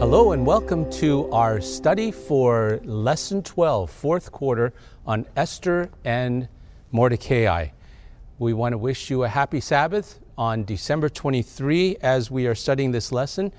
Hello and welcome to our study for Lesson 12, fourth quarter, on Esther and Mordecai. We want to wish you a happy Sabbath on December 23 as we are studying this lesson.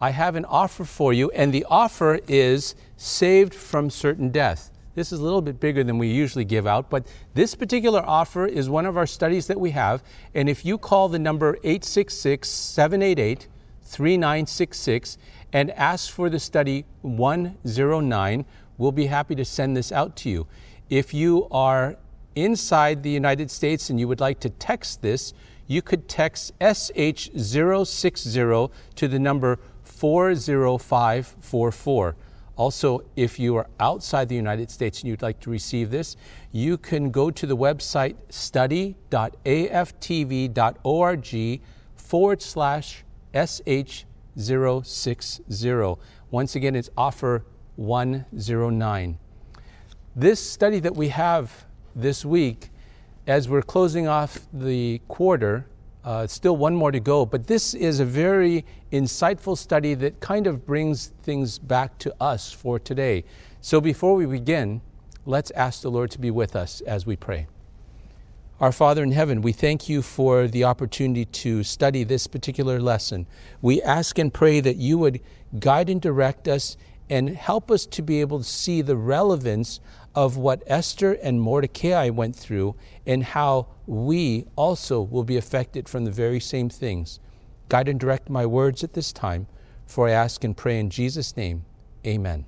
I have an offer for you, and the offer is Saved from Certain Death. This is a little bit bigger than we usually give out, but this particular offer is one of our studies that we have, and if you call the number 866-788-3966 and ask for the study 109, we'll be happy to send this out to you. If you are inside the United States and you would like to text this, you could text SH060 to the number 40544. Also, if you are outside the United States and you'd like to receive this, you can go to the website study.aftv.org /SH060. Once again, it's offer 109. This study that we have this week, as we're closing off the quarter, still one more to go, but this is a very insightful study that kind of brings things back to us for today. So before we begin, let's ask the Lord to be with us as we pray. Our Father in heaven, we thank you for the opportunity to study this particular lesson. We ask and pray that you would guide and direct us and help us to be able to see the relevance of what Esther and Mordecai went through and how we also will be affected from the very same things. Guide and direct my words at this time, for I ask and pray in Jesus' name. Amen.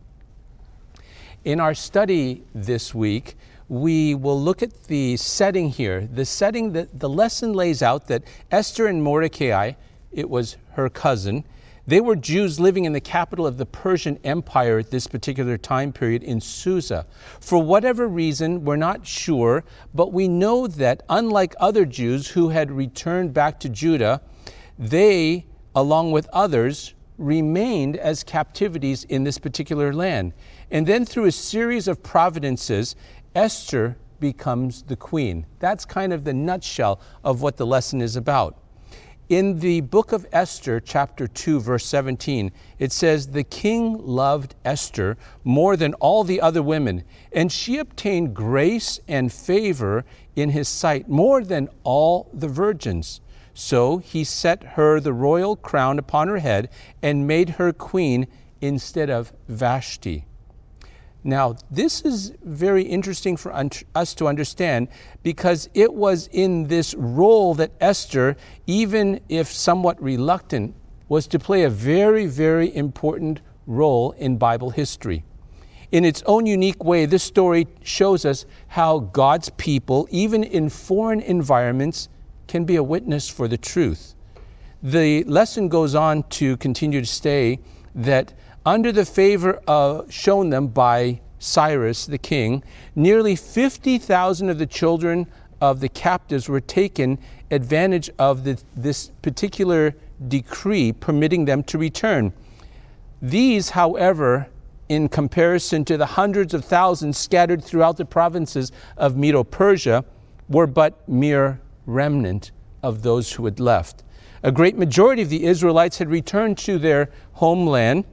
In our study this week, we will look at the setting here, the setting that the lesson lays out, that Esther and Mordecai, it was her cousin, they were Jews living in the capital of the Persian Empire at this particular time period in Susa. For whatever reason, we're not sure, but we know that unlike other Jews who had returned back to Judah, they, along with others, remained as captivities in this particular land. And then through a series of providences, Esther becomes the queen. That's kind of the nutshell of what the lesson is about. In the book of Esther, chapter 2, verse 17, it says, "The king loved Esther more than all the other women, and she obtained grace and favor in his sight more than all the virgins. So he set her the royal crown upon her head and made her queen instead of Vashti." Now, this is very interesting for us to understand, because it was in this role that Esther, even if somewhat reluctant, was to play a very, very important role in Bible history. In its own unique way, this story shows us how God's people, even in foreign environments, can be a witness for the truth. The lesson goes on to continue to say that under the favor shown them by Cyrus, the king, nearly 50,000 of the children of the captives were taken advantage of this particular decree permitting them to return. These, however, in comparison to the hundreds of thousands scattered throughout the provinces of Medo-Persia, were but mere remnant of those who had left. A great majority of the Israelites had returned to their homeland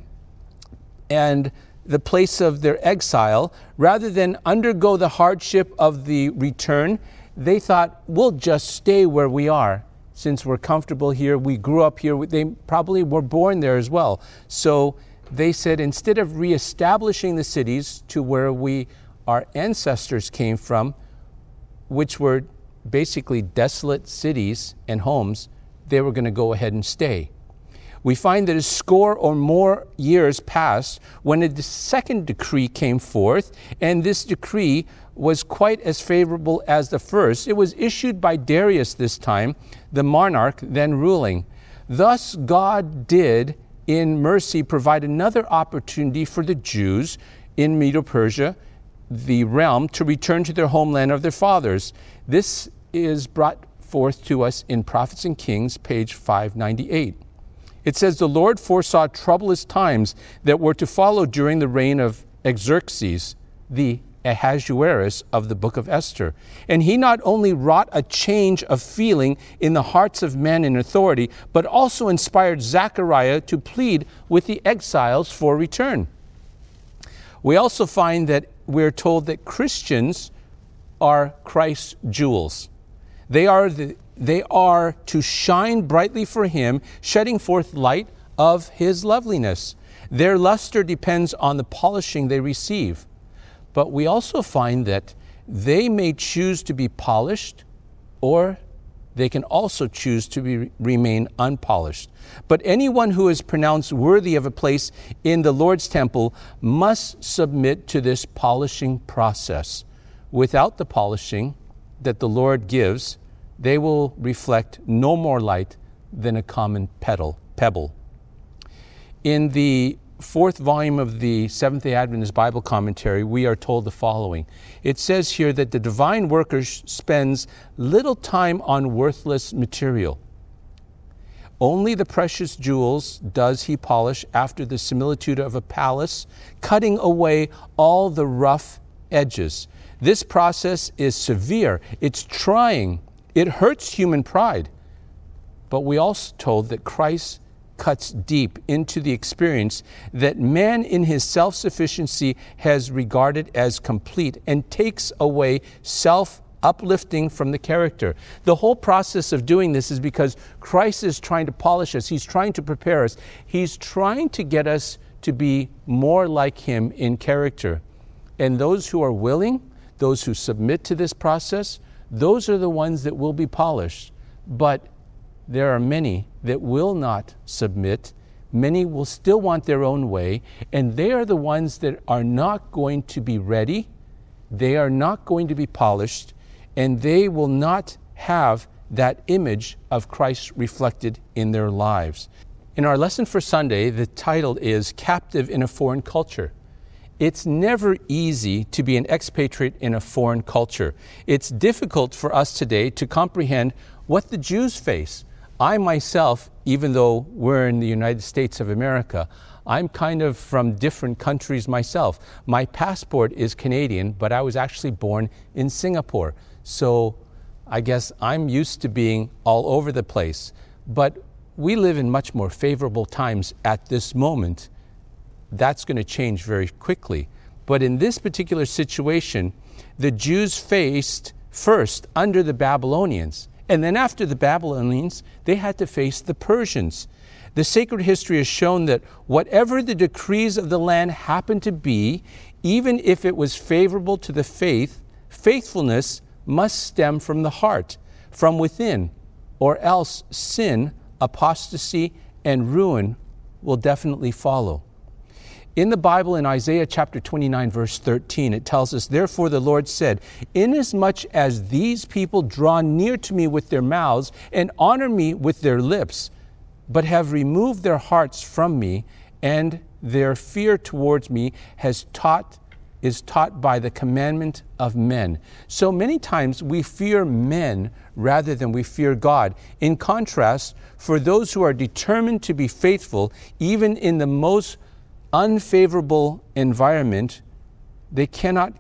and the place of their exile. Rather than undergo the hardship of the return, they thought, we'll just stay where we are. Since we're comfortable here, we grew up here, they probably were born there as well. So they said, instead of reestablishing the cities to where our ancestors came from, which were basically desolate cities and homes, they were going to go ahead and stay. We find that a score or more years passed when a second decree came forth, and this decree was quite as favorable as the first. It was issued by Darius this time, the monarch then ruling. Thus, God did, in mercy, provide another opportunity for the Jews in Medo-Persia the realm to return to their homeland of their fathers. This is brought forth to us in Prophets and Kings, page 598. It says, the Lord foresaw troublous times that were to follow during the reign of Xerxes, the Ahasuerus of the book of Esther. And he not only wrought a change of feeling in the hearts of men in authority, but also inspired Zechariah to plead with the exiles for return. We also find that we're told that Christians are Christ's jewels. They are to shine brightly for him, shedding forth light of his loveliness. Their luster depends on the polishing they receive. But we also find that they may choose to be polished, or they can also choose to remain unpolished. But anyone who is pronounced worthy of a place in the Lord's temple must submit to this polishing process. Without the polishing that the Lord gives, they will reflect no more light than a common pebble. In the fourth volume of the Seventh-day Adventist Bible Commentary, we are told the following. It says here that the divine worker spends little time on worthless material. Only the precious jewels does he polish after the similitude of a palace, cutting away all the rough edges. This process is severe. It's trying. It hurts human pride. But we also told that Christ cuts deep into the experience that man in his self-sufficiency has regarded as complete and takes away self-uplifting from the character. The whole process of doing this is because Christ is trying to polish us. He's trying to prepare us. He's trying to get us to be more like him in character. And those who are willing, those who submit to this process, those are the ones that will be polished. But there are many that will not submit. Many will still want their own way, and they are the ones that are not going to be ready. They are not going to be polished, and they will not have that image of Christ reflected in their lives. In our lesson for Sunday, the title is Captive in a Foreign Culture. It's never easy to be an expatriate in a foreign culture. It's difficult for us today to comprehend what the Jews face. I myself, even though we're in the United States of America, I'm kind of from different countries myself. My passport is Canadian, but I was actually born in Singapore. So I guess I'm used to being all over the place. But we live in much more favorable times at this moment. That's going to change very quickly. But in this particular situation, the Jews faced first under the Babylonians. And then after the Babylonians, they had to face the Persians. The sacred history has shown that whatever the decrees of the land happened to be, even if it was favorable to the faith, faithfulness must stem from the heart, from within, or else sin, apostasy, and ruin will definitely follow. In the Bible, in Isaiah chapter 29, verse 13, it tells us, therefore the Lord said, inasmuch as these people draw near to me with their mouths and honor me with their lips, but have removed their hearts from me, and their fear towards me is taught by the commandment of men. So many times we fear men rather than we fear God. In contrast, for those who are determined to be faithful, even in the most unfavorable environment, they cannot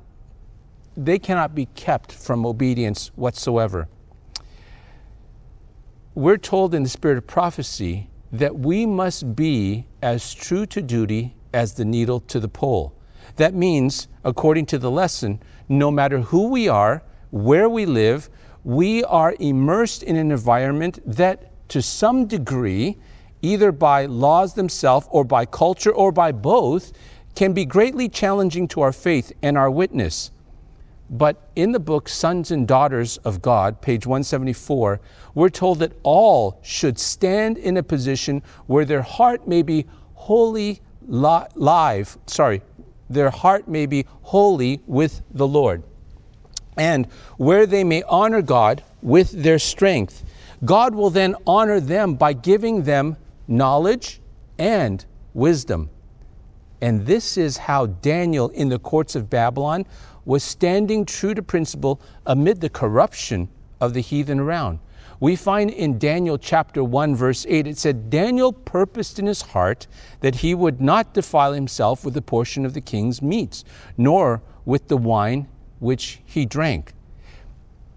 be kept from obedience whatsoever. We're told in the spirit of prophecy that we must be as true to duty as the needle to the pole. That means, according to the lesson, no matter who we are, where we live, we are immersed in an environment that, to some degree, either by laws themselves or by culture or by both, can be greatly challenging to our faith and our witness. But in the book Sons and Daughters of God, page 174, we're told that all should stand in a position where their heart may be wholly with the Lord, and where they may honor God with their strength. God will then honor them by giving them knowledge and wisdom. And this is how Daniel in the courts of Babylon was standing true to principle amid the corruption of the heathen around. We find in Daniel chapter 1, verse 8, it said, Daniel purposed in his heart that he would not defile himself with the portion of the king's meats, nor with the wine which he drank.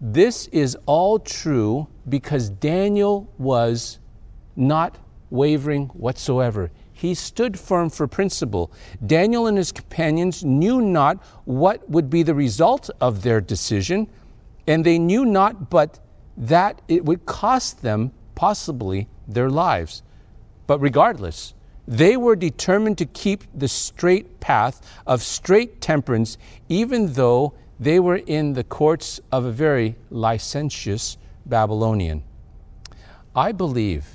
This is all true because Daniel was not wavering whatsoever. He stood firm for principle. Daniel and his companions knew not what would be the result of their decision, and they knew not but that it would cost them possibly their lives. But regardless, they were determined to keep the straight path of straight temperance, even though they were in the courts of a very licentious Babylonian. I believe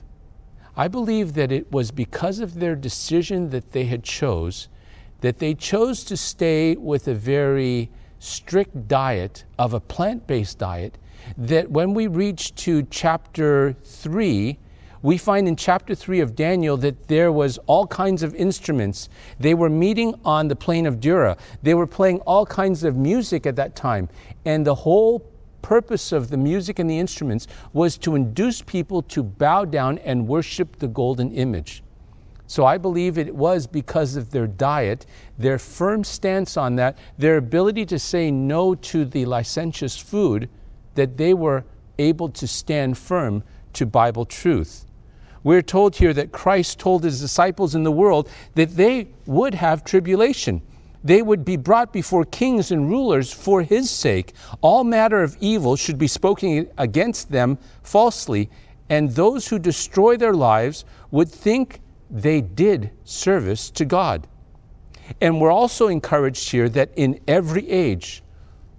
that it was because of their decision that they chose to stay with a very strict diet of a plant-based diet, that when we reach to chapter 3, we find in chapter 3 of Daniel that there was all kinds of instruments. They were meeting on the plain of Dura. They were playing all kinds of music at that time. And the whole purpose of the music and the instruments was to induce people to bow down and worship the golden image. So I believe it was because of their diet, their firm stance on that, their ability to say no to the licentious food, that they were able to stand firm to Bible truth. We're told here that Christ told his disciples in the world that they would have tribulation. They would be brought before kings and rulers for his sake. All manner of evil should be spoken against them falsely, and those who destroy their lives would think they did service to God. And we're also encouraged here that in every age,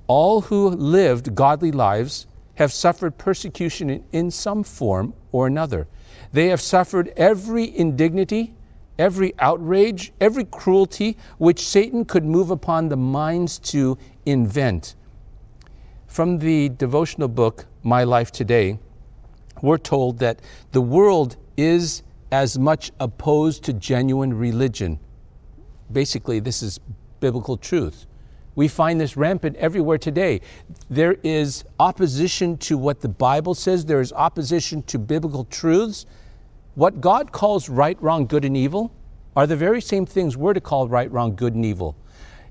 all who lived godly lives have suffered persecution in some form or another. They have suffered every indignity, every outrage, every cruelty which Satan could move upon the minds to invent. From the devotional book, My Life Today, we're told that the world is as much opposed to genuine religion. Basically, this is biblical truth. We find this rampant everywhere today. There is opposition to what the Bible says. There is opposition to biblical truths. What God calls right, wrong, good, and evil are the very same things we're to call right, wrong, good, and evil.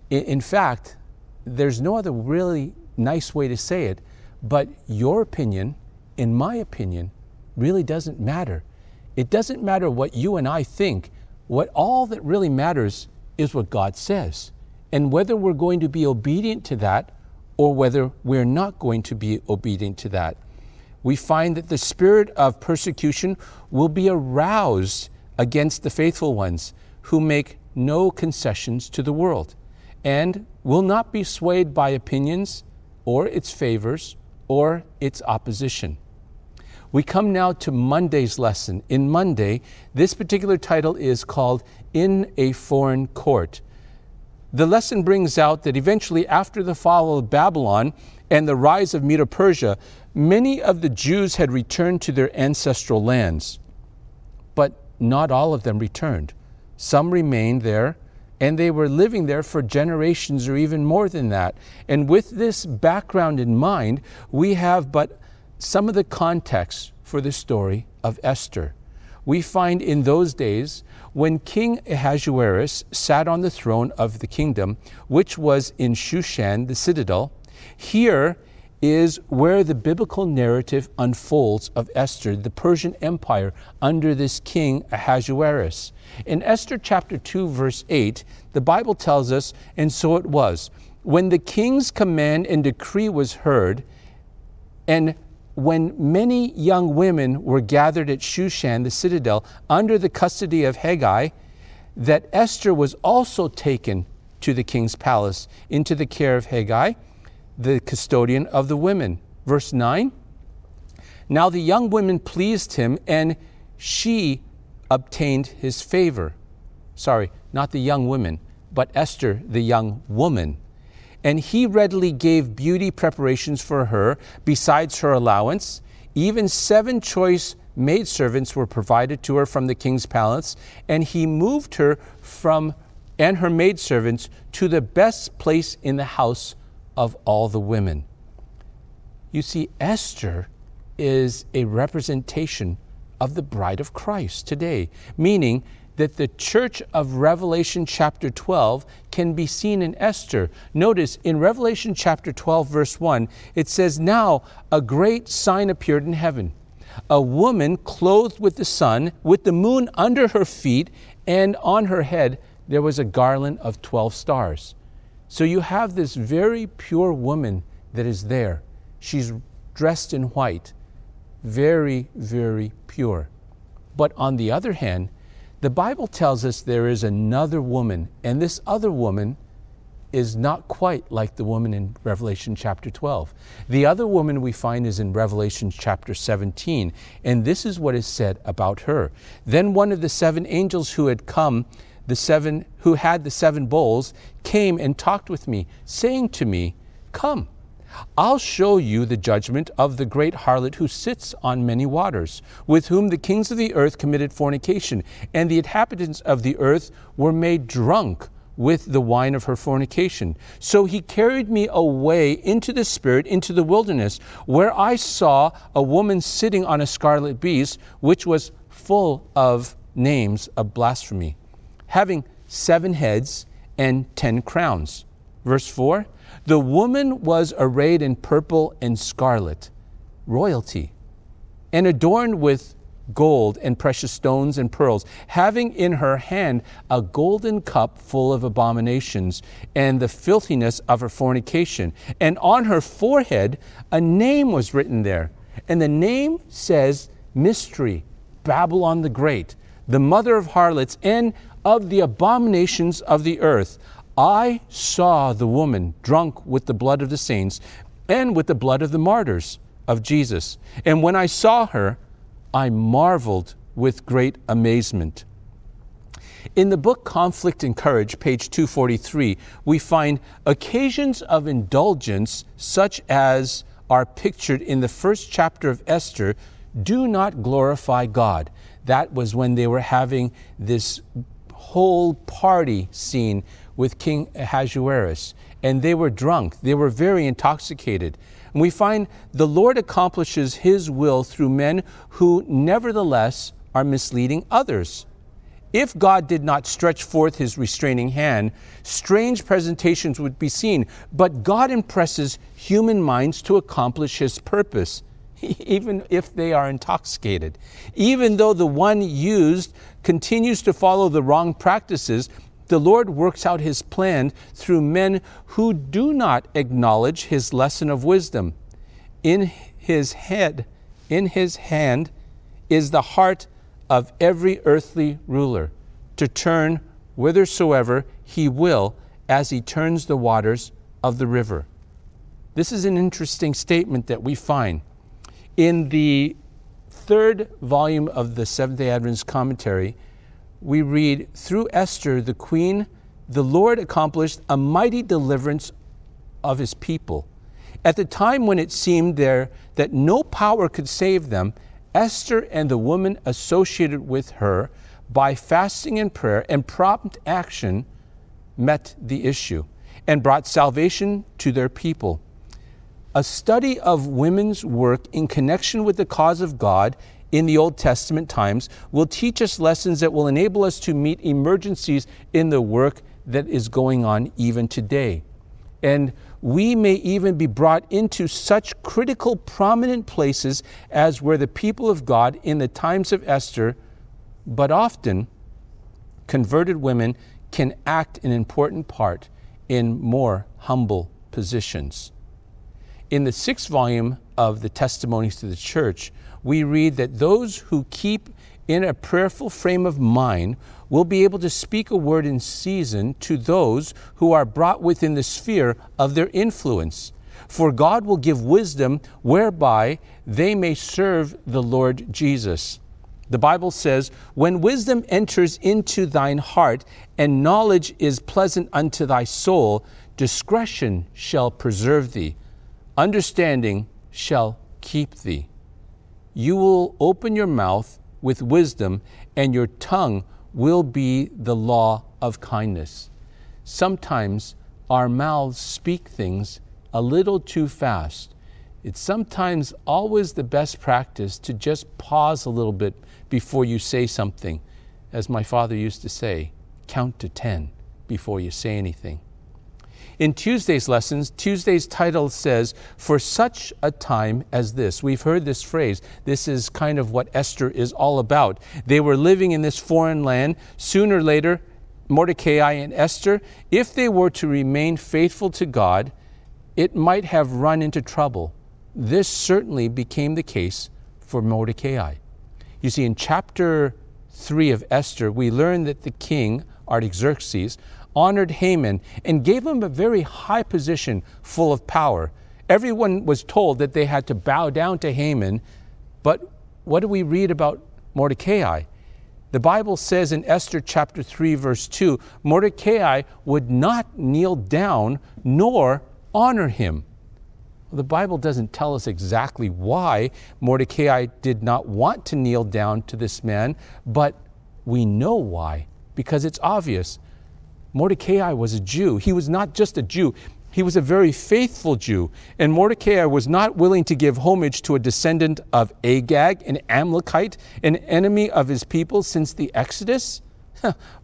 In fact, there's no other really nice way to say it, but your opinion, in my opinion, really doesn't matter. It doesn't matter what you and I think. All that really matters is what God says, and whether we're going to be obedient to that or whether we're not going to be obedient to that. We find that the spirit of persecution will be aroused against the faithful ones who make no concessions to the world and will not be swayed by opinions or its favors or its opposition. We come now to Monday's lesson. In Monday, this particular title is called In a Foreign Court. The lesson brings out that eventually, after the fall of Babylon and the rise of Medo-Persia, many of the Jews had returned to their ancestral lands. But not all of them returned. Some remained there, and they were living there for generations or even more than that. And with this background in mind, we have but some of the context for the story of Esther. We find in those days, when King Ahasuerus sat on the throne of the kingdom, which was in Shushan, the citadel, here is where the biblical narrative unfolds of Esther, the Persian Empire, under this King Ahasuerus. In Esther chapter 2, verse 8, the Bible tells us, and so it was, when the king's command and decree was heard, and when many young women were gathered at Shushan, the citadel, under the custody of Haggai, that Esther was also taken to the king's palace, into the care of Haggai, the custodian of the women. Verse 9, now the young women pleased him, and she obtained his favor. Sorry, not the young women, but Esther, the young woman. And he readily gave beauty preparations for her, besides her allowance. Even 7 choice maidservants were provided to her from the king's palace, and he moved her and her maidservants to the best place in the house of all the women. You see, Esther is a representation of the bride of Christ today, meaning that the church of Revelation chapter 12 can be seen in Esther. Notice in Revelation chapter 12, verse 1, it says, "Now a great sign appeared in heaven, a woman clothed with the sun, with the moon under her feet, and on her head there was a garland of 12 stars." So you have this very pure woman that is there. She's dressed in white, very, very pure. But on the other hand, the Bible tells us there is another woman, and this other woman is not quite like the woman in Revelation chapter 12. The other woman we find is in Revelation chapter 17, and this is what is said about her. "Then one of the seven angels who had the seven bowls came and talked with me, saying to me, 'Come, I'll show you the judgment of the great harlot who sits on many waters, with whom the kings of the earth committed fornication, and the inhabitants of the earth were made drunk with the wine of her fornication.' So he carried me away into the spirit, into the wilderness, where I saw a woman sitting on a scarlet beast, which was full of names of blasphemy, having 7 heads and 10 crowns." Verse 4, "The woman was arrayed in purple and scarlet," royalty, "and adorned with gold and precious stones and pearls, having in her hand a golden cup full of abominations and the filthiness of her fornication. And on her forehead a name was written there. And the name says, 'Mystery, Babylon the Great, the mother of harlots and of the abominations of the earth.' I saw the woman drunk with the blood of the saints and with the blood of the martyrs of Jesus. And when I saw her, I marveled with great amazement." In the book Conflict and Courage, page 243, we find occasions of indulgence such as are pictured in the first chapter of Esther do not glorify God. That was when they were having this whole party scene with King Ahasuerus, and they were drunk. They were very intoxicated. And we find the Lord accomplishes His will through men who nevertheless are misleading others. If God did not stretch forth His restraining hand, strange presentations would be seen, but God impresses human minds to accomplish His purpose, even if they are intoxicated. Even though the one used continues to follow the wrong practices, the Lord works out His plan through men who do not acknowledge His lesson of wisdom. In His hand is the heart of every earthly ruler, to turn whithersoever He will, as He turns the waters of the river. This is an interesting statement that we find in the 3rd volume of the Seventh-day Adventist Commentary. We read, "Through Esther, the queen, the Lord accomplished a mighty deliverance of His people. At the time when it seemed there that no power could save them, Esther and the woman associated with her, by fasting and prayer and prompt action, met the issue and brought salvation to their people." A study of women's work in connection with the cause of God in the Old Testament times will teach us lessons that will enable us to meet emergencies in the work that is going on even today. And we may even be brought into such critical, prominent places as were the people of God in the times of Esther, but often converted women can act an important part in more humble positions. In the 6th volume of the Testimonies to the Church, we read that those who keep in a prayerful frame of mind will be able to speak a word in season to those who are brought within the sphere of their influence. For God will give wisdom whereby they may serve the Lord Jesus. The Bible says, "When wisdom enters into thine heart, and knowledge is pleasant unto thy soul, discretion shall preserve thee, understanding shall keep thee." You will open your mouth with wisdom, and your tongue will be the law of kindness. Sometimes our mouths speak things a little too fast, it's sometimes always the best practice to just pause a little bit before you say something. As my father used to say, count to 10 before you say anything. In Tuesday's lessons, Tuesday's title says, "For such a time as this." We've heard this phrase. This is kind of what Esther is all about. They were living in this foreign land. Sooner or later, Mordecai and Esther, if they were to remain faithful to God, it might have run into trouble. This certainly became the case for Mordecai. You see, in chapter 3 of Esther, we learn that the king, Artaxerxes, honored Haman and gave him a very high position full of power. Everyone was told that they had to bow down to Haman, but what do we read about Mordecai? The Bible says in Esther chapter 3, verse 2, Mordecai would not kneel down nor honor him. Well, the Bible doesn't tell us exactly why Mordecai did not want to kneel down to this man, but we know why, because it's obvious. Mordecai was a Jew. He was not just a Jew. He was a very faithful Jew. And Mordecai was not willing to give homage to a descendant of Agag, an Amalekite, an enemy of his people since the Exodus.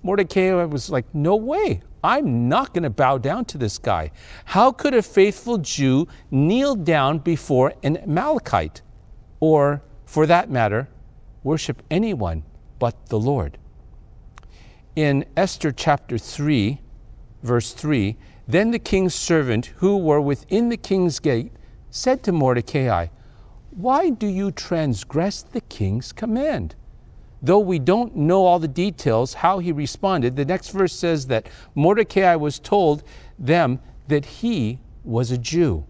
Mordecai was like, no way. I'm not going to bow down to this guy. How could a faithful Jew kneel down before an Amalekite? Or, for that matter, worship anyone but the Lord. In Esther chapter 3, verse 3, then the king's servant who were within the king's gate said to Mordecai, "Why do you transgress the king's command?" Though we don't know all the details, how he responded, the next verse says that Mordecai was told them that he was a Jew.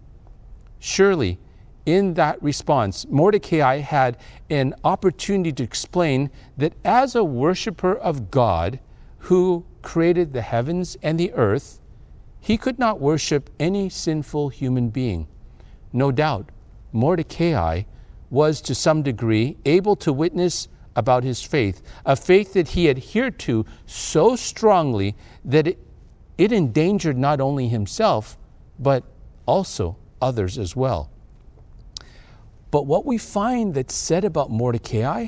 Surely, in that response, Mordecai had an opportunity to explain that as a worshiper of God who created the heavens and the earth, he could not worship any sinful human being. No doubt, Mordecai was to some degree able to witness about his faith, a faith that he adhered to so strongly that it endangered not only himself, but also others as well. But what we find that's said about Mordecai,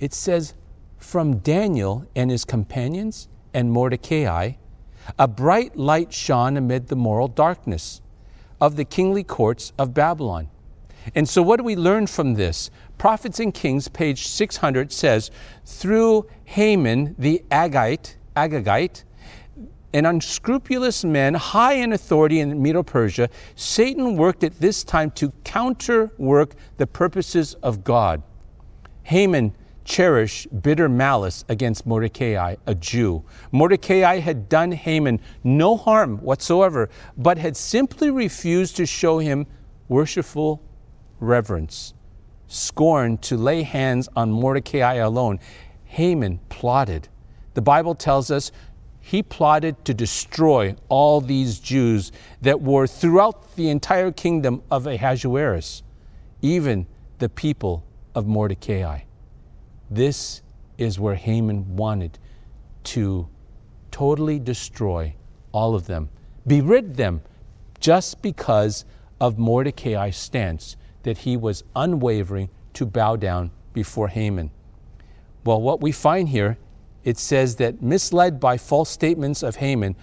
it says, from Daniel and his companions and Mordecai, a bright light shone amid the moral darkness of the kingly courts of Babylon. And so what do we learn from this? Prophets and Kings, page 600, says, through Haman the Agagite, an unscrupulous man high in authority in Medo-Persia, Satan worked at this time to counterwork the purposes of God. Haman cherished bitter malice against Mordecai, a Jew. Mordecai had done Haman no harm whatsoever, but had simply refused to show him worshipful reverence, scorned to lay hands on Mordecai alone. Haman plotted. The Bible tells us he plotted to destroy all these Jews that were throughout the entire kingdom of Ahasuerus, even the people of Mordecai. This is where Haman wanted to totally destroy all of them, berate them, just because of Mordecai's stance, that he was unwavering to bow down before Haman. Well, what we find here, it says that misled by false statements of Haman,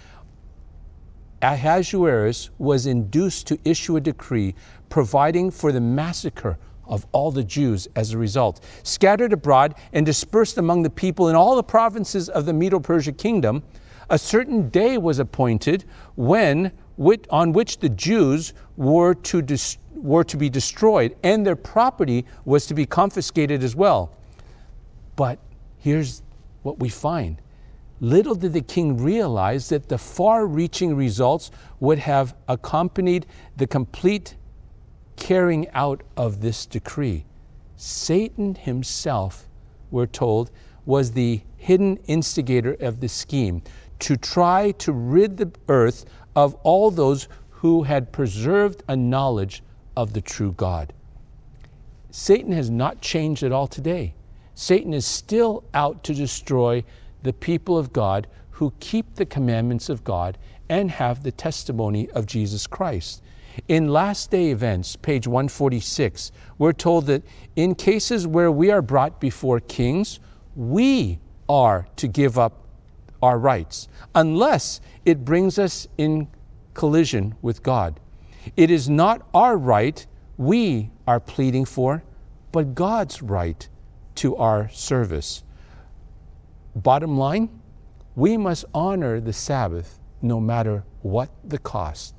Ahasuerus was induced to issue a decree providing for the massacre of all the Jews as a result. Scattered abroad and dispersed among the people in all the provinces of the Medo-Persia kingdom, a certain day was appointed on which the Jews were to be destroyed, and their property was to be confiscated as well. But here's what we find. Little did the king realize that the far-reaching results would have accompanied the complete carrying out of this decree. Satan himself, we're told, was the hidden instigator of the scheme to try to rid the earth of all those who had preserved a knowledge of the true God. Satan has not changed at all today. Satan is still out to destroy the people of God who keep the commandments of God and have the testimony of Jesus Christ. In Last Day Events, page 146, we're told that in cases where we are brought before kings, we are to give up our rights, unless it brings us in collision with God. It is not our right we are pleading for, but God's right to our service. Bottom line, we must honor the Sabbath no matter what the cost,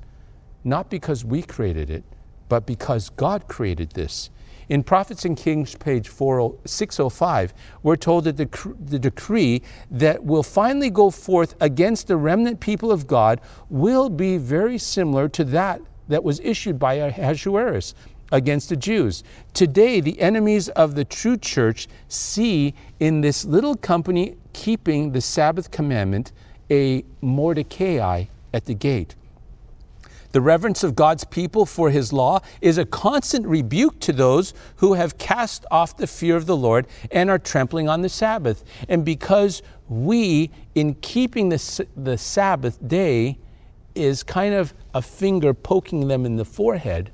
not because we created it, but because God created this. In Prophets and Kings, page 605, we're told that the decree that will finally go forth against the remnant people of God will be very similar to that was issued by Ahasuerus against the Jews. Today, the enemies of the true church see in this little company keeping the Sabbath commandment a Mordecai at the gate. The reverence of God's people for his law is a constant rebuke to those who have cast off the fear of the Lord and are trampling on the Sabbath. And because we, in keeping the Sabbath day, is kind of a finger poking them in the forehead,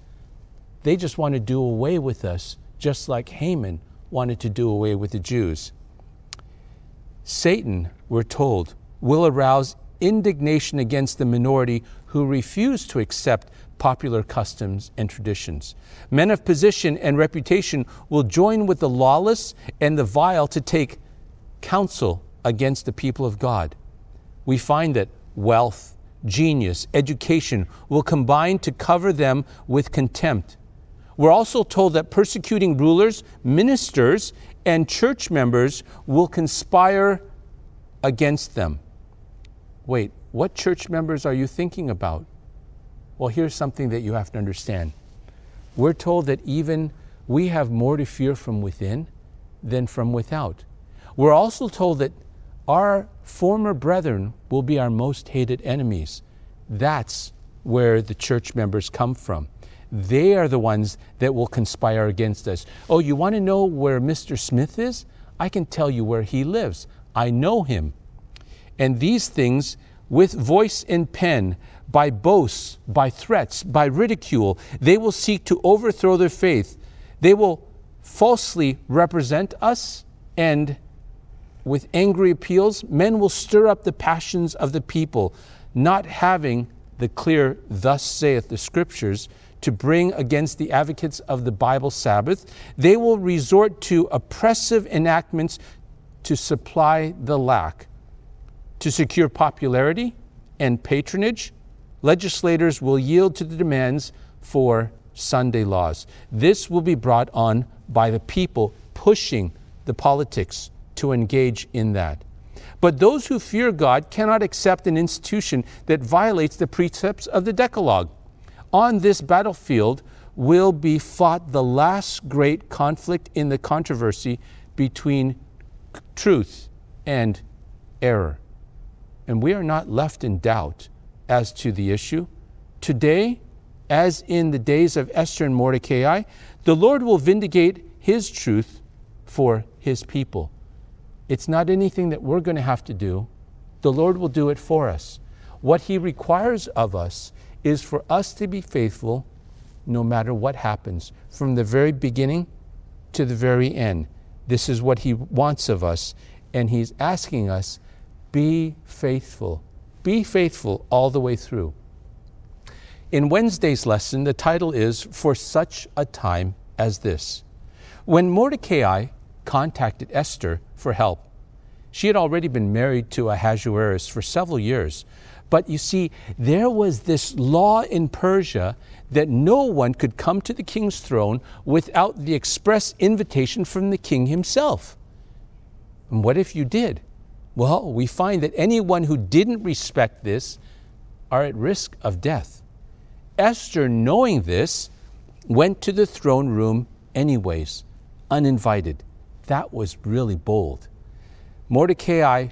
they just want to do away with us, just like Haman wanted to do away with the Jews. Satan, we're told, will arouse indignation against the minority who refuse to accept popular customs and traditions. Men of position and reputation will join with the lawless and the vile to take counsel against the people of God. We find that wealth, genius, education will combine to cover them with contempt. We're also told that persecuting rulers, ministers, and church members will conspire against them. Wait, what church members are you thinking about? Well, here's something that you have to understand. We're told that even we have more to fear from within than from without. We're also told that our former brethren will be our most hated enemies. That's where the church members come from. They are the ones that will conspire against us. Oh, you want to know where Mr. Smith is? I can tell you where he lives. I know him. And these things, with voice and pen, by boasts, by threats, by ridicule, they will seek to overthrow their faith. They will falsely represent us, and with angry appeals, men will stir up the passions of the people, not having the clear, thus saith the Scriptures, to bring against the advocates of the Bible Sabbath. They will resort to oppressive enactments to supply the lack. To secure popularity and patronage, legislators will yield to the demands for Sunday laws. This will be brought on by the people pushing the politics to engage in that. But those who fear God cannot accept an institution that violates the precepts of the Decalogue. On this battlefield will be fought the last great conflict in the controversy between truth and error. And we are not left in doubt as to the issue. Today, as in the days of Esther and Mordecai, the Lord will vindicate his truth for his people. It's not anything that we're going to have to do. The Lord will do it for us. What he requires of us is for us to be faithful no matter what happens, from the very beginning to the very end. This is what he wants of us, and he's asking us, be faithful. Be faithful all the way through. In Wednesday's lesson, the title is For Such a Time as This. When Mordecai contacted Esther for help, she had already been married to Ahasuerus for several years. But you see, there was this law in Persia that no one could come to the king's throne without the express invitation from the king himself. And what if you did? Well, we find that anyone who didn't respect this are at risk of death. Esther, knowing this, went to the throne room anyways, uninvited. That was really bold. Mordecai,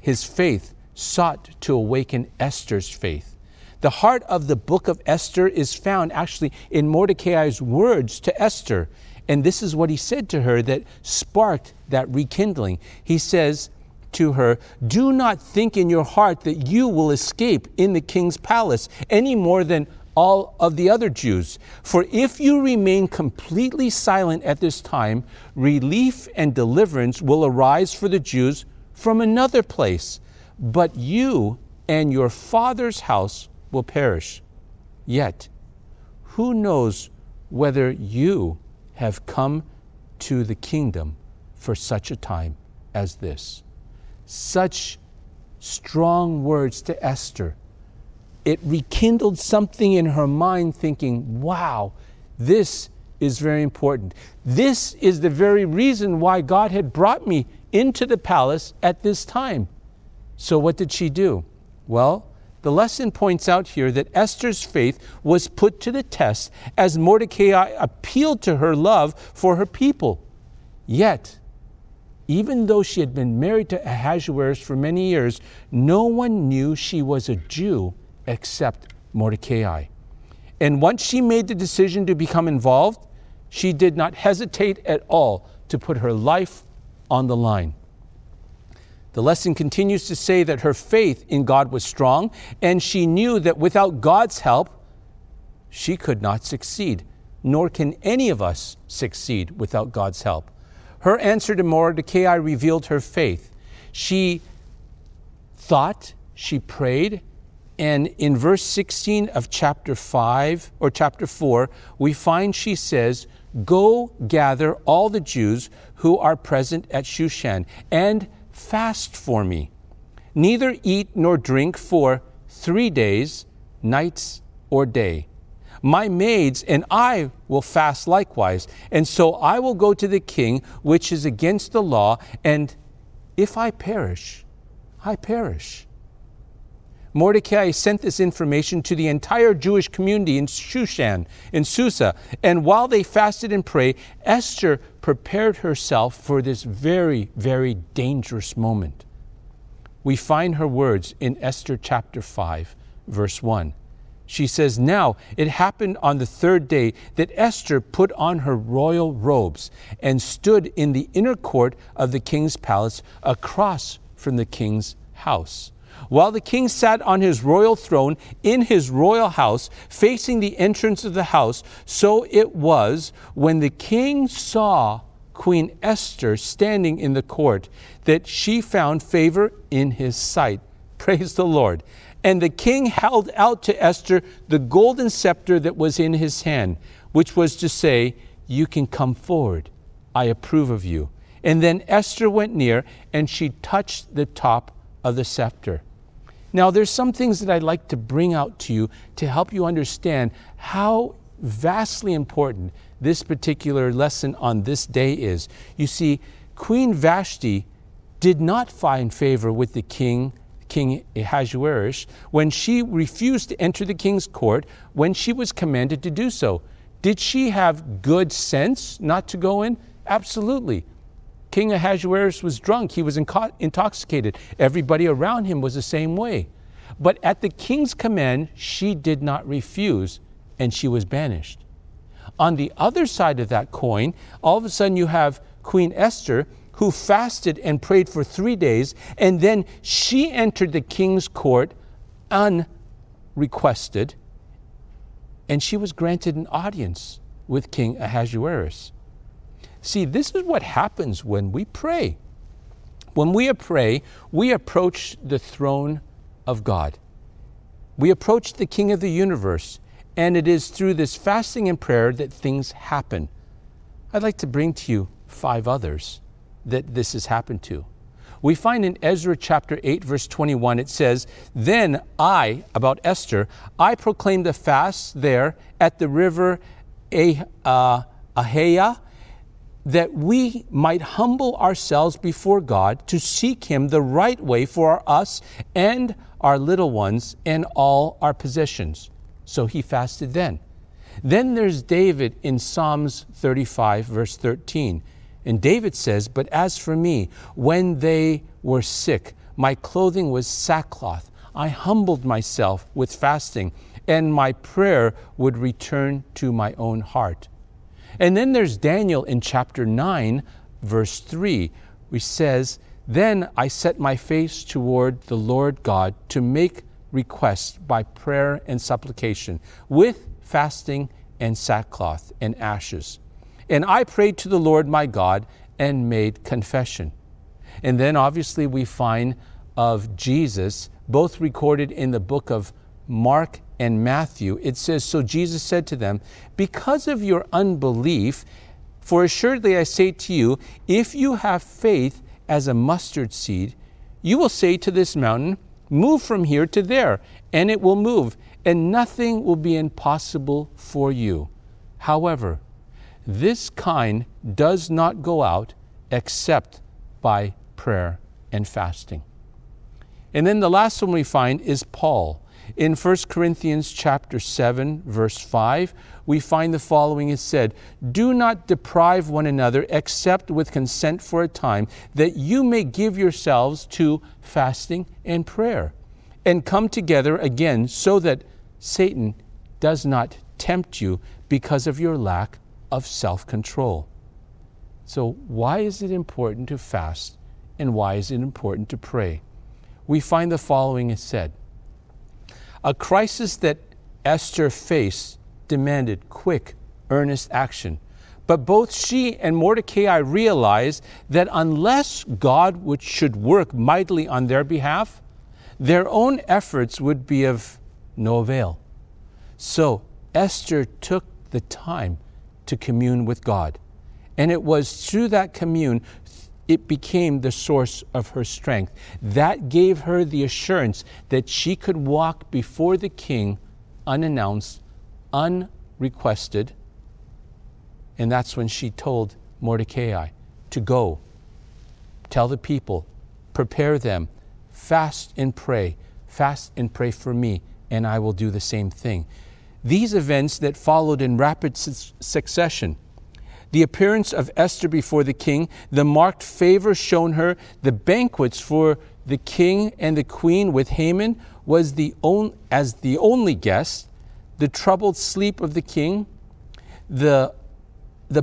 his faith, sought to awaken Esther's faith. The heart of the book of Esther is found actually in Mordecai's words to Esther. And this is what he said to her that sparked that rekindling. He says to her, do not think in your heart that you will escape in the king's palace any more than all of the other Jews. For if you remain completely silent at this time, relief and deliverance will arise for the Jews from another place, but you and your father's house will perish. Yet, who knows whether you have come to the kingdom for such a time as this? Such strong words to Esther. It rekindled something in her mind, thinking, wow, this is very important. This is the very reason why God had brought me into the palace at this time. So what did she do? Well, the lesson points out here that Esther's faith was put to the test as Mordecai appealed to her love for her people. Yet, even though she had been married to Ahasuerus for many years, no one knew she was a Jew except Mordecai. And once she made the decision to become involved, she did not hesitate at all to put her life on the line. The lesson continues to say that her faith in God was strong, and she knew that without God's help, she could not succeed, nor can any of us succeed without God's help. Her answer to Mordecai revealed her faith. She thought, she prayed, and in verse 16 of chapter 4, we find she says, "Go gather all the Jews who are present at Shushan and fast for me. Neither eat nor drink for 3 days, nights or day. My maids and I will fast likewise. And so I will go to the king, which is against the law. And if I perish, I perish." Mordecai sent this information to the entire Jewish community in Shushan, in Susa. And while they fasted and prayed, Esther prepared herself for this very, very dangerous moment. We find her words in Esther chapter 5, verse 1. She says, "Now it happened on the third day that Esther put on her royal robes and stood in the inner court of the king's palace across from the king's house. While the king sat on his royal throne in his royal house, facing the entrance of the house, so it was when the king saw Queen Esther standing in the court that she found favor in his sight." Praise the Lord. "And the king held out to Esther the golden scepter that was in his hand, which was to say, 'You can come forward. I approve of you.' And then Esther went near and she touched the top of the scepter." Now, there's some things that I'd like to bring out to you to help you understand how vastly important this particular lesson on this day is. You see, Queen Vashti did not find favor with the king, King Ahasuerus, when she refused to enter the king's court when she was commanded to do so. Did she have good sense not to go in? Absolutely. King Ahasuerus was drunk. He was intoxicated. Everybody around him was the same way. But at the king's command, she did not refuse, and she was banished. On the other side of that coin, all of a sudden you have Queen Esther, who fasted and prayed for 3 days, and then she entered the king's court unrequested, and she was granted an audience with King Ahasuerus. See, this is what happens when we pray. When we pray, we approach the throne of God. We approach the King of the universe, and it is through this fasting and prayer that things happen. I'd like to bring to you 5 others that this has happened to. We find in Ezra chapter 8, verse 21, it says, "Then I," about Esther, "I proclaimed a fast there at the river Ahia, that we might humble ourselves before God to seek him the right way for us and our little ones and all our possessions." So he fasted then. Then there's David in Psalms 35, verse 13. And David says, "But as for me, when they were sick, my clothing was sackcloth. I humbled myself with fasting, and my prayer would return to my own heart." And then there's Daniel in chapter 9, verse 3, which says, "Then I set my face toward the Lord God to make requests by prayer and supplication, with fasting and sackcloth and ashes. And I prayed to the Lord my God and made confession." And then obviously we find of Jesus, both recorded in the book of Mark and Matthew. It says, "So Jesus said to them, because of your unbelief, for assuredly I say to you, if you have faith as a mustard seed, you will say to this mountain, move from here to there, and it will move, and nothing will be impossible for you. However, this kind does not go out except by prayer and fasting." And then the last one we find is Paul. In 1 Corinthians chapter 7, verse 5, we find the following is said, "Do not deprive one another except with consent for a time, that you may give yourselves to fasting and prayer, and come together again, so that Satan does not tempt you because of your lack of self-control." So why is it important to fast, and why is it important to pray? We find the following is said, "A crisis that Esther faced demanded quick, earnest action. But both she and Mordecai realized that unless God should work mightily on their behalf, their own efforts would be of no avail. So Esther took the time to commune with God, and it was through that commune it became the source of her strength. That gave her the assurance that she could walk before the king unannounced, unrequested." And that's when she told Mordecai to go, tell the people, prepare them, fast and pray for me, and I will do the same thing. These events that followed in rapid succession, the appearance of Esther before the king, the marked favor shown her, the banquets for the king and the queen with Haman as the only guest, the troubled sleep of the king, the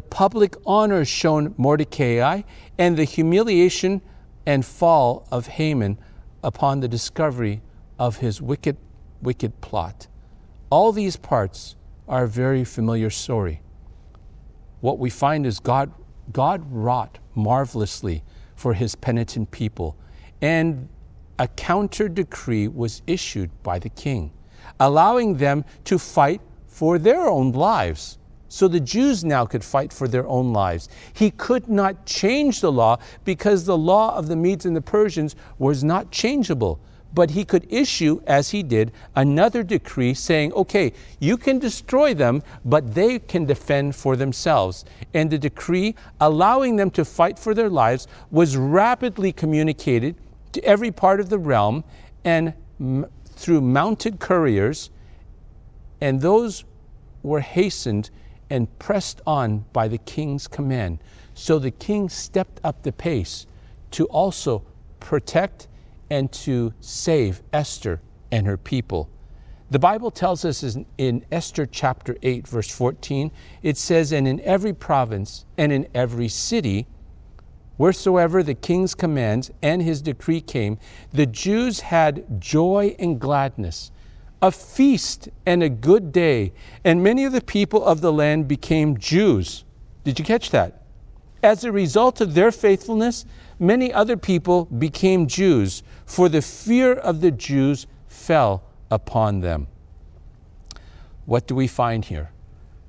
public honor shown Mordecai, and the humiliation and fall of Haman upon the discovery of his wicked plot. All these parts are a very familiar story. What we find is God wrought marvelously for his penitent people, and a counter decree was issued by the king, allowing them to fight for their own lives. So the Jews now could fight for their own lives. He could not change the law because the law of the Medes and the Persians was not changeable, but he could issue, as he did, another decree saying, okay, you can destroy them, but they can defend for themselves. And the decree allowing them to fight for their lives was rapidly communicated to every part of the realm and through mounted couriers, and those were hastened and pressed on by the king's command. So the king stepped up the pace to also protect and to save Esther and her people. The Bible tells us in Esther chapter 8, verse 14, it says, "And in every province and in every city, wheresoever the king's commands and his decree came, the Jews had joy and gladness, a feast and a good day, and many of the people of the land became Jews." Did you catch that? As a result of their faithfulness, many other people became Jews, for the fear of the Jews fell upon them. What do we find here?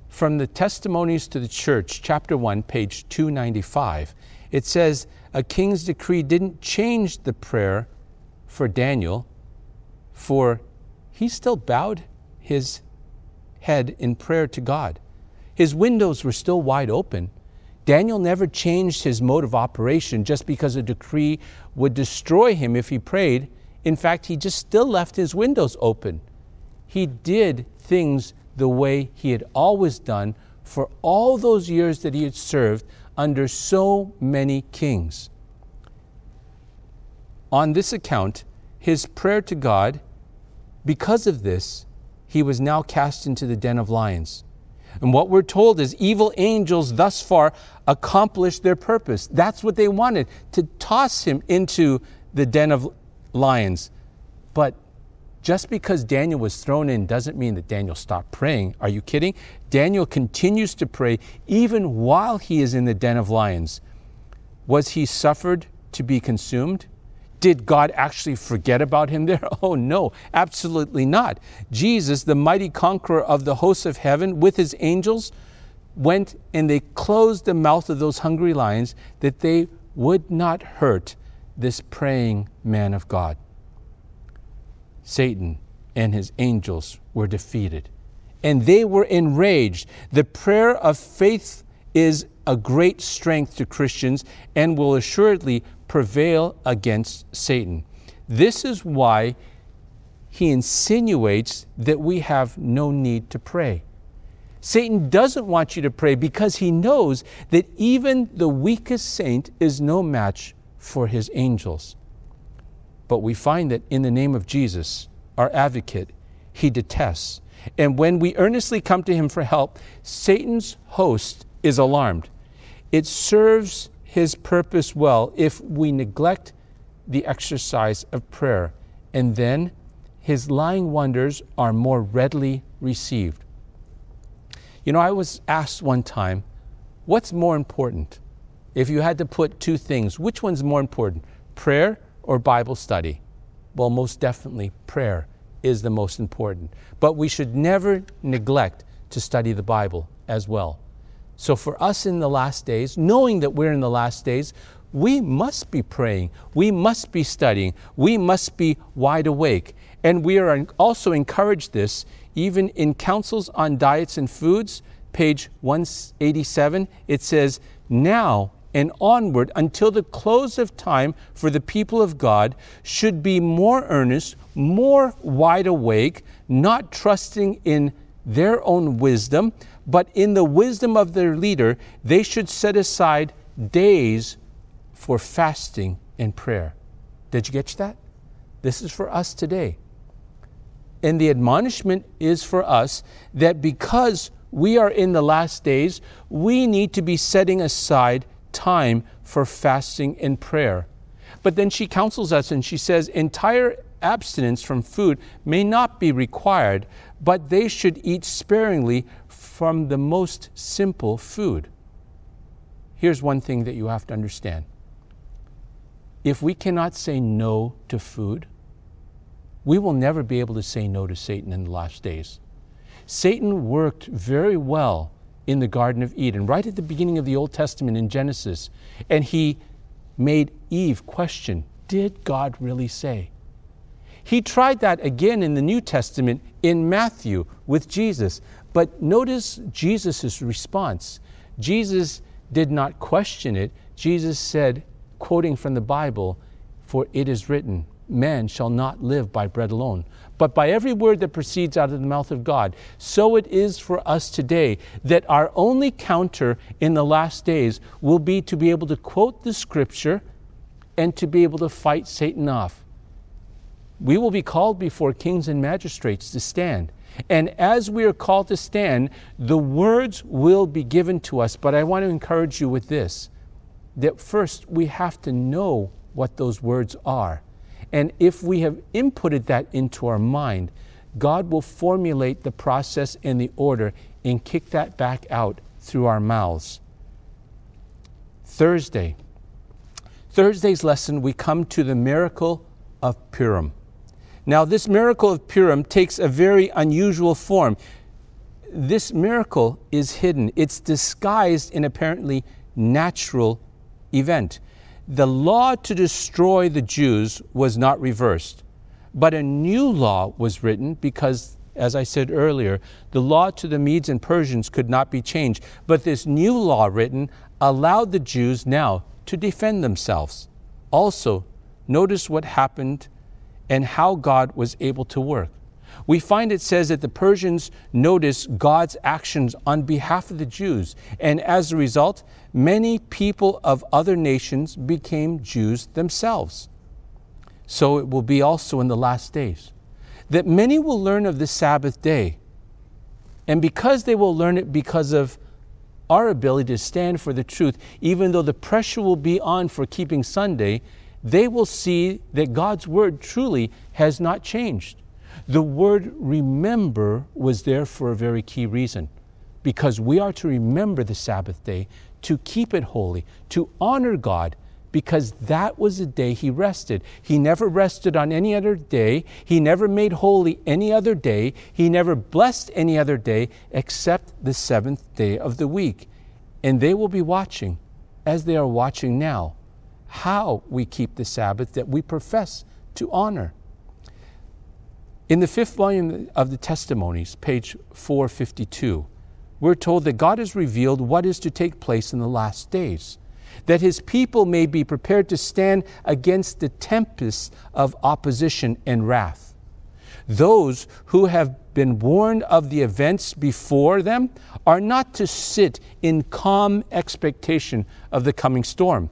From the Testimonies to the Church, chapter 1, page 295, it says, a king's decree didn't change the prayer for Daniel, for he still bowed his head in prayer to God. His windows were still wide open. Daniel never changed his mode of operation just because a decree would destroy him if he prayed. In fact, he just still left his windows open. He did things the way he had always done for all those years that he had served under so many kings. On this account, his prayer to God, because of this, he was now cast into the den of lions. And what we're told is evil angels thus far accomplished their purpose. That's what they wanted, to toss him into the den of lions. But Just because Daniel was thrown in doesn't mean that Daniel stopped praying. Are you kidding? Daniel continues to pray even while he is in the den of lions. Was he suffered to be consumed? Did God actually forget about him there? Oh no, absolutely not. Jesus, the mighty conqueror of the hosts of heaven with his angels, went and they closed the mouth of those hungry lions that they would not hurt this praying man of God. Satan and his angels were defeated, and they were enraged. The prayer of faith is a great strength to Christians and will assuredly prevail against Satan. This is why he insinuates that we have no need to pray. Satan doesn't want you to pray because he knows that even the weakest saint is no match for his angels. But we find that in the name of Jesus, our advocate, he detests. And when we earnestly come to him for help, Satan's host is alarmed. It serves his purpose well if we neglect the exercise of prayer, and then his lying wonders are more readily received. You know, I was asked one time, what's more important? If you had to put two things, which one's more important, prayer or Bible study? Well, most definitely prayer is the most important, but we should never neglect to study the Bible as well. So for us in the last days, knowing that we're in the last days, we must be praying, we must be studying, we must be wide awake. And we are also encouraged this even in Counsels on Diets and Foods, page 187. It says, now and onward until the close of time for the people of God should be more earnest, more wide awake, not trusting in their own wisdom, but in the wisdom of their leader, they should set aside days for fasting and prayer. Did you get that? This is for us today. And the admonishment is for us that because we are in the last days, we need to be setting aside time for fasting and prayer. But then she counsels us and she says, entire abstinence from food may not be required, but they should eat sparingly from the most simple food. Here's one thing that you have to understand. If we cannot say no to food, we will never be able to say no to Satan in the last days. Satan worked very well in the Garden of Eden, right at the beginning of the Old Testament in Genesis, and he made Eve question, did God really say? He tried that again in the New Testament in Matthew with Jesus. But notice Jesus' response. Jesus did not question it. Jesus said, quoting from the Bible, for it is written, man shall not live by bread alone, but by every word that proceeds out of the mouth of God. So it is for us today that our only counter in the last days will be to be able to quote the scripture and to be able to fight Satan off. We will be called before kings and magistrates to stand. And as we are called to stand, the words will be given to us. But I want to encourage you with this, that first we have to know what those words are. And if we have inputted that into our mind, God will formulate the process and the order and kick that back out through our mouths. Thursday's lesson, we come to the miracle of Purim. Now, this miracle of Purim takes a very unusual form. This miracle is hidden. It's disguised in apparently natural event. The law to destroy the Jews was not reversed, but a new law was written because, as I said earlier, the law to the Medes and Persians could not be changed. But this new law written allowed the Jews now to defend themselves. Also, notice what happened and how God was able to work. We find it says that the Persians noticed God's actions on behalf of the Jews, and as a result, many people of other nations became Jews themselves. So it will be also in the last days that many will learn of the Sabbath day, and because they will learn it because of our ability to stand for the truth, even though the pressure will be on for keeping Sunday, they will see that God's word truly has not changed. The word remember was there for a very key reason, because we are to remember the Sabbath day, to keep it holy, to honor God, because that was the day he rested. He never rested on any other day. He never made holy any other day. He never blessed any other day except the seventh day of the week. And they will be watching, as they are watching now, how we keep the Sabbath that we profess to honor. In the fifth volume of the Testimonies, page 452, we're told that God has revealed what is to take place in the last days, that his people may be prepared to stand against the tempest of opposition and wrath. Those who have been warned of the events before them are not to sit in calm expectation of the coming storm,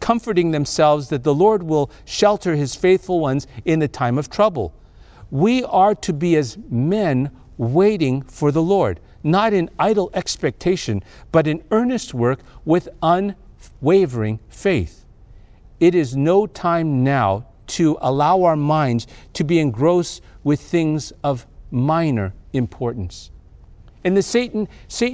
comforting themselves that the Lord will shelter his faithful ones in the time of trouble. We are to be as men waiting for the Lord, not in idle expectation, but in earnest work with unwavering faith. It is no time now to allow our minds to be engrossed with things of minor importance. And Satan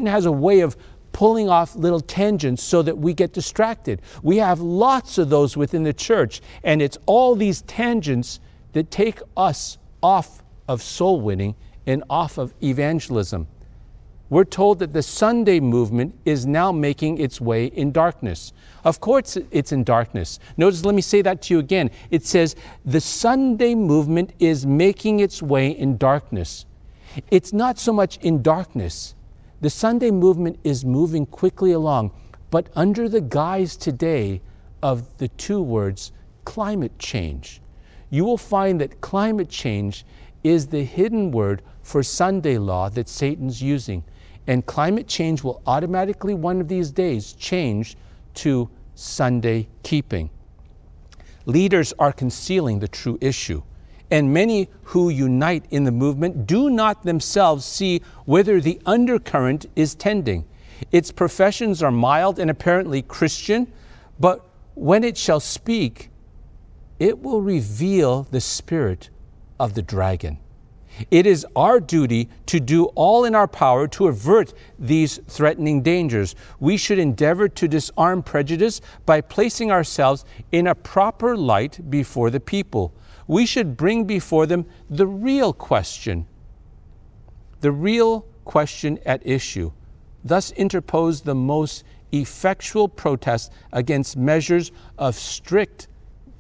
has a way of pulling off little tangents so that we get distracted. We have lots of those within the church, and it's all these tangents that take us off of soul winning and off of evangelism. We're told that the Sunday movement is now making its way in darkness. Of course, it's in darkness. Notice, let me say that to you again. It says, the Sunday movement is making its way in darkness. It's not so much in darkness. The Sunday movement is moving quickly along, but under the guise today of the two words, climate change. You will find that climate change is the hidden word for Sunday law that Satan's using. And climate change will automatically one of these days change to Sunday keeping. Leaders are concealing the true issue, and many who unite in the movement do not themselves see whither the undercurrent is tending. Its professions are mild and apparently Christian, but when it shall speak, it will reveal the spirit of the dragon. It is our duty to do all in our power to avert these threatening dangers. We should endeavor to disarm prejudice by placing ourselves in a proper light before the people. We should bring before them the real question at issue, thus interpose the most effectual protest against measures of strict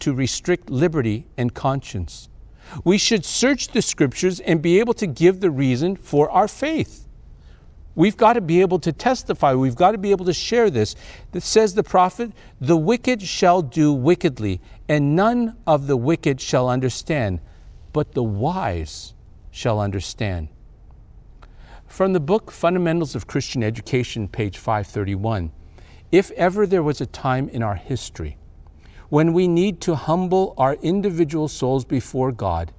to restrict liberty and conscience. We should search the scriptures and be able to give the reason for our faith. We've got to be able to testify. We've got to be able to share this. That says the prophet, the wicked shall do wickedly, and none of the wicked shall understand, but the wise shall understand. From the book Fundamentals of Christian Education, page 531, if ever there was a time in our history when we need to humble our individual souls before God,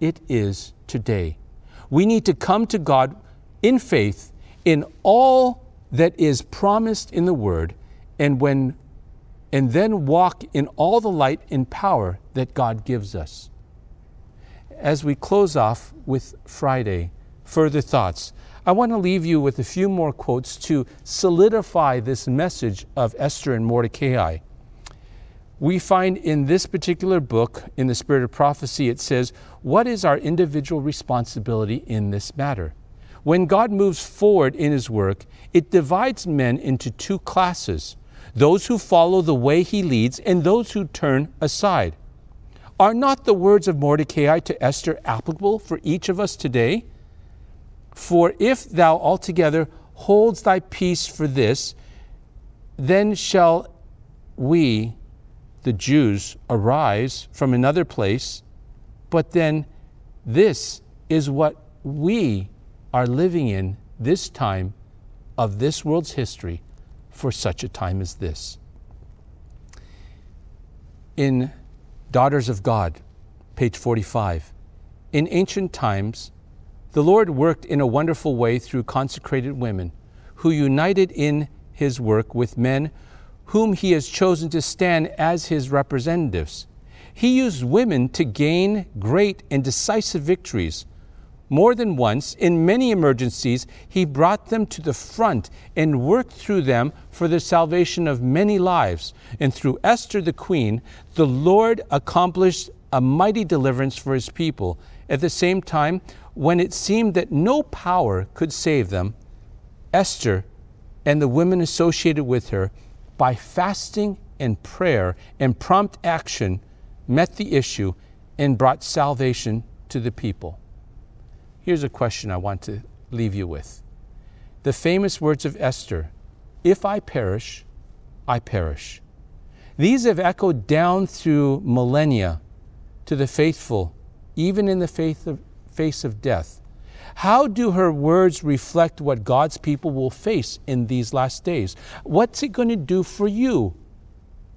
it is today. We need to come to God in faith in all that is promised in the Word, and then walk in all the light and power that God gives us. As we close off with Friday, further thoughts, I want to leave you with a few more quotes to solidify this message of Esther and Mordecai. We find in this particular book, in the Spirit of Prophecy, it says, what is our individual responsibility in this matter? When God moves forward in his work, it divides men into two classes, those who follow the way he leads and those who turn aside. Are not the words of Mordecai to Esther applicable for each of us today? For if thou altogether holds thy peace for this, then shall we, the Jews, arise from another place, but then this is what we are living in this time of this world's history for such a time as this. In Daughters of God, page 45, in ancient times, the Lord worked in a wonderful way through consecrated women who united in his work with men whom he has chosen to stand as his representatives. He used women to gain great and decisive victories. More than once, in many emergencies, he brought them to the front and worked through them for the salvation of many lives. And through Esther the queen, the Lord accomplished a mighty deliverance for his people. At the same time, when it seemed that no power could save them, Esther and the women associated with her, by fasting and prayer and prompt action, met the issue and brought salvation to the people. Here's a question I want to leave you with. The famous words of Esther, "If I perish, I perish." These have echoed down through millennia to the faithful, even in the face of death. How do her words reflect what God's people will face in these last days? What's it going to do for you?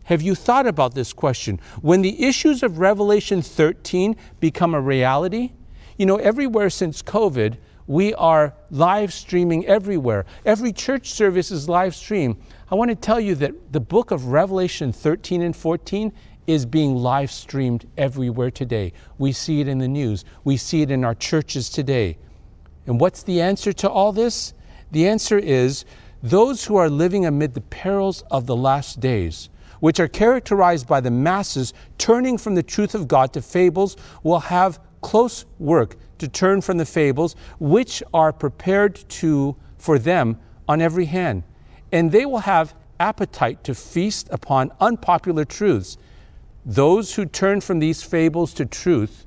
Have you thought about this question? When the issues of Revelation 13 become a reality, you know, everywhere since COVID, we are live streaming everywhere. Every church service is live streamed. I want to tell you that the book of Revelation 13 and 14 is being live streamed everywhere today. We see it in the news. We see it in our churches today. And what's the answer to all this? The answer is those who are living amid the perils of the last days, which are characterized by the masses turning from the truth of God to fables, will have close work to turn from the fables which are prepared for them on every hand, and they will have appetite to feast upon unpopular truths. Those who turn from these fables to truth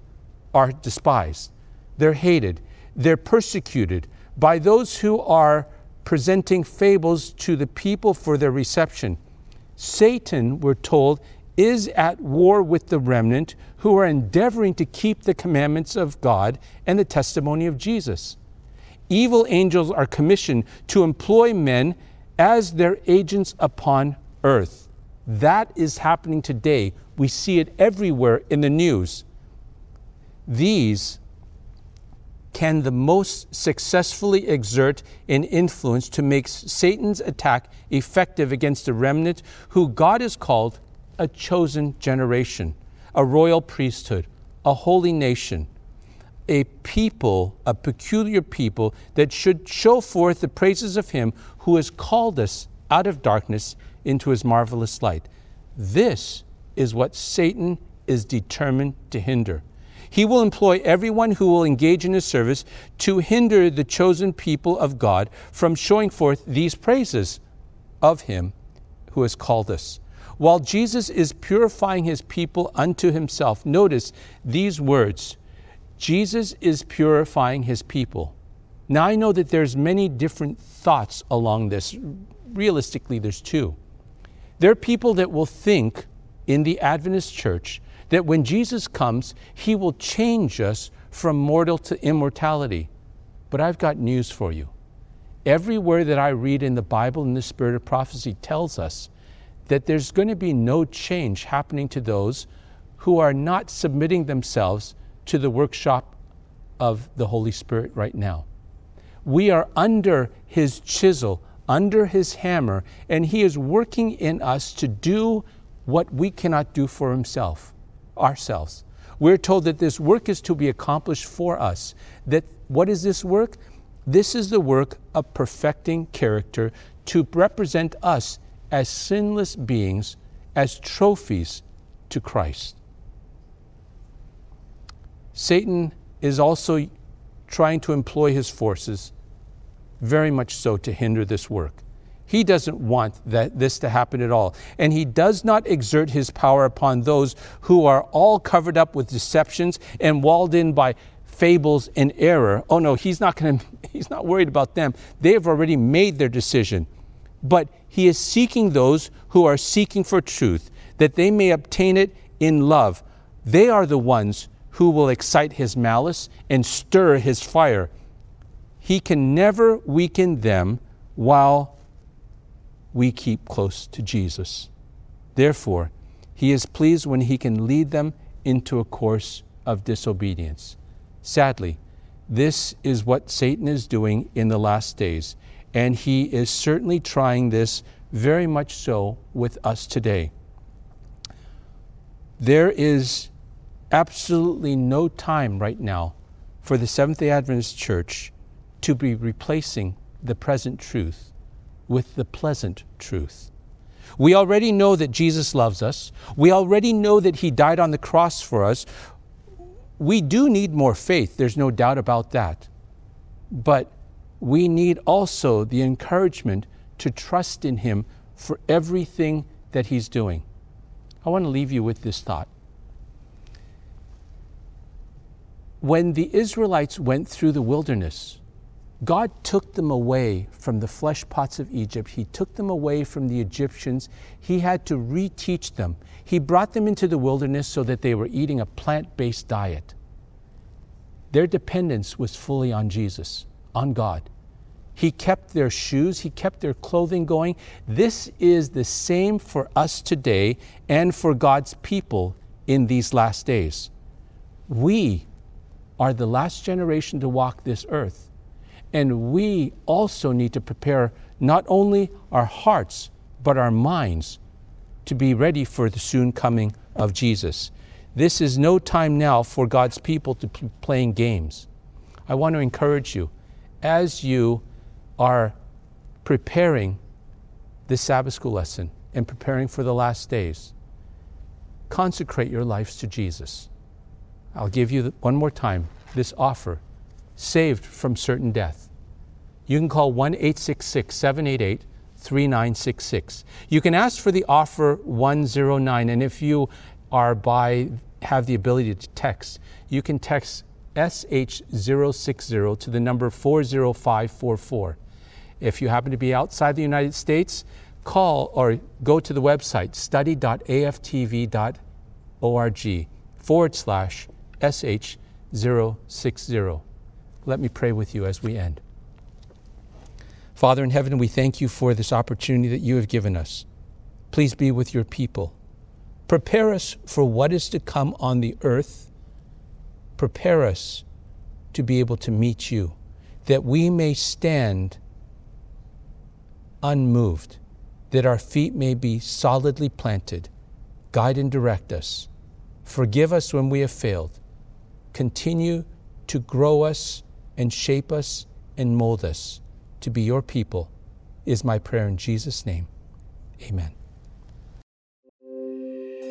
are despised. They're hated. They're persecuted by those who are presenting fables to the people for their reception. Satan, we're told, is at war with the remnant who are endeavoring to keep the commandments of God and the testimony of Jesus. Evil angels are commissioned to employ men as their agents upon earth. That is happening today. We see it everywhere in the news. These can the most successfully exert an influence to make Satan's attack effective against the remnant who God has called a chosen generation, a royal priesthood, a holy nation, a people, a peculiar people that should show forth the praises of him who has called us out of darkness into his marvelous light. This is what Satan is determined to hinder. He will employ everyone who will engage in his service to hinder the chosen people of God from showing forth these praises of him who has called us. While Jesus is purifying his people unto himself, notice these words, Jesus is purifying his people. Now I know that there's many different thoughts along this. Realistically, there's two. There are people that will think in the Adventist church that when Jesus comes, he will change us from mortal to immortality. But I've got news for you. Everywhere that I read in the Bible and the Spirit of Prophecy tells us that there's going to be no change happening to those who are not submitting themselves to the workshop of the Holy Spirit right now. We are under his chisel, under his hammer, and he is working in us to do what we cannot do for ourselves. We're told that this work is to be accomplished for us. That what is this work? This is the work of perfecting character to represent us as sinless beings, as trophies to Christ. Satan is also trying to employ his forces, very much so, to hinder this work. He doesn't want this to happen at all. And he does not exert his power upon those who are all covered up with deceptions and walled in by fables and error. Oh no, he's not worried about them. They have already made their decision. But he is seeking those who are seeking for truth, that they may obtain it in love. They are the ones who will excite his malice and stir his fire. He can never weaken them while we keep close to Jesus. Therefore, he is pleased when he can lead them into a course of disobedience. Sadly, this is what Satan is doing in the last days. And he is certainly trying this very much so with us today. There is absolutely no time right now for the Seventh-day Adventist Church to be replacing the present truth with the pleasant truth. We already know that Jesus loves us. We already know that He died on the cross for us. We do need more faith, there's no doubt about that. But we need also the encouragement to trust in Him for everything that He's doing. I want to leave you with this thought. When the Israelites went through the wilderness, God took them away from the flesh pots of Egypt. He took them away from the Egyptians. He had to reteach them. He brought them into the wilderness so that they were eating a plant-based diet. Their dependence was fully on Jesus, on God. He kept their shoes. He kept their clothing going. This is the same for us today and for God's people in these last days. We are the last generation to walk this earth. And we also need to prepare not only our hearts, but our minds to be ready for the soon coming of Jesus. This is no time now for God's people to be playing games. I want to encourage you, as you are preparing this Sabbath school lesson and preparing for the last days, consecrate your lives to Jesus. I'll give you one more time this offer, Saved from Certain Death. You can call 1-866-788-3966. You can ask for the offer 109, and if you are have the ability to text, you can text SH060 to the number 40544. If you happen to be outside the United States, call or go to the website study.aftv.org / SH060. Let me pray with you as we end. Father in heaven, we thank you for this opportunity that you have given us. Please be with your people. Prepare us for what is to come on the earth. Prepare us to be able to meet you, that we may stand unmoved, that our feet may be solidly planted. Guide and direct us. Forgive us when we have failed. Continue to grow us and shape us and mold us to be your people is my prayer in Jesus' name. Amen.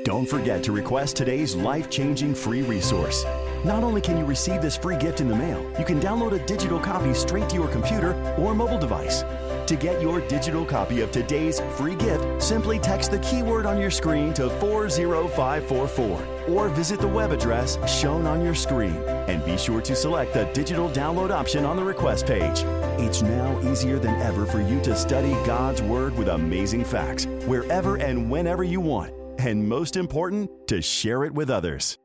Don't forget to request today's life-changing free resource. Not only can you receive this free gift in the mail, you can download a digital copy straight to your computer or mobile device. To get your digital copy of today's free gift, simply text the keyword on your screen to 40544 or visit the web address shown on your screen. And be sure to select the digital download option on the request page. It's now easier than ever for you to study God's Word with amazing facts, wherever and whenever you want. And most important, to share it with others.